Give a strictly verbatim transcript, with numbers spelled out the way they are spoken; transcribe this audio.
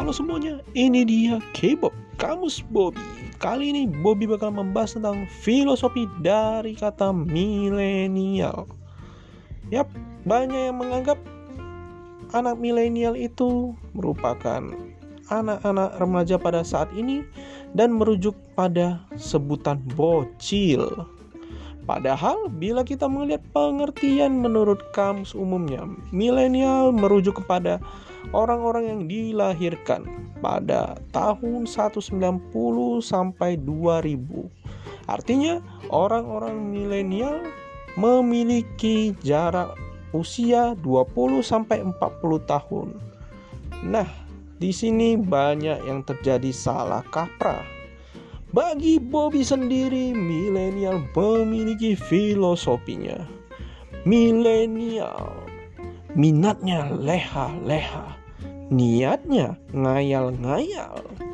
Halo semuanya, ini dia Kebab Kamus Bobby. Kali ini Bobby bakal membahas tentang filosofi dari kata milenial. Yap, banyak yang menganggap anak milenial itu merupakan anak-anak remaja pada saat ini dan merujuk pada sebutan bocil. Padahal bila kita melihat pengertian menurut kamus umumnya, milenial merujuk kepada orang-orang yang dilahirkan pada tahun sembilan puluh sampai dua ribu. Artinya, orang-orang milenial memiliki jarak usia dua puluh sampai empat puluh tahun. Nah, di sini banyak yang terjadi salah kaprah. Bagi Bobby sendiri, milenial memiliki filosofinya. Milenial minatnya leha-leha, niatnya ngayal-ngayal.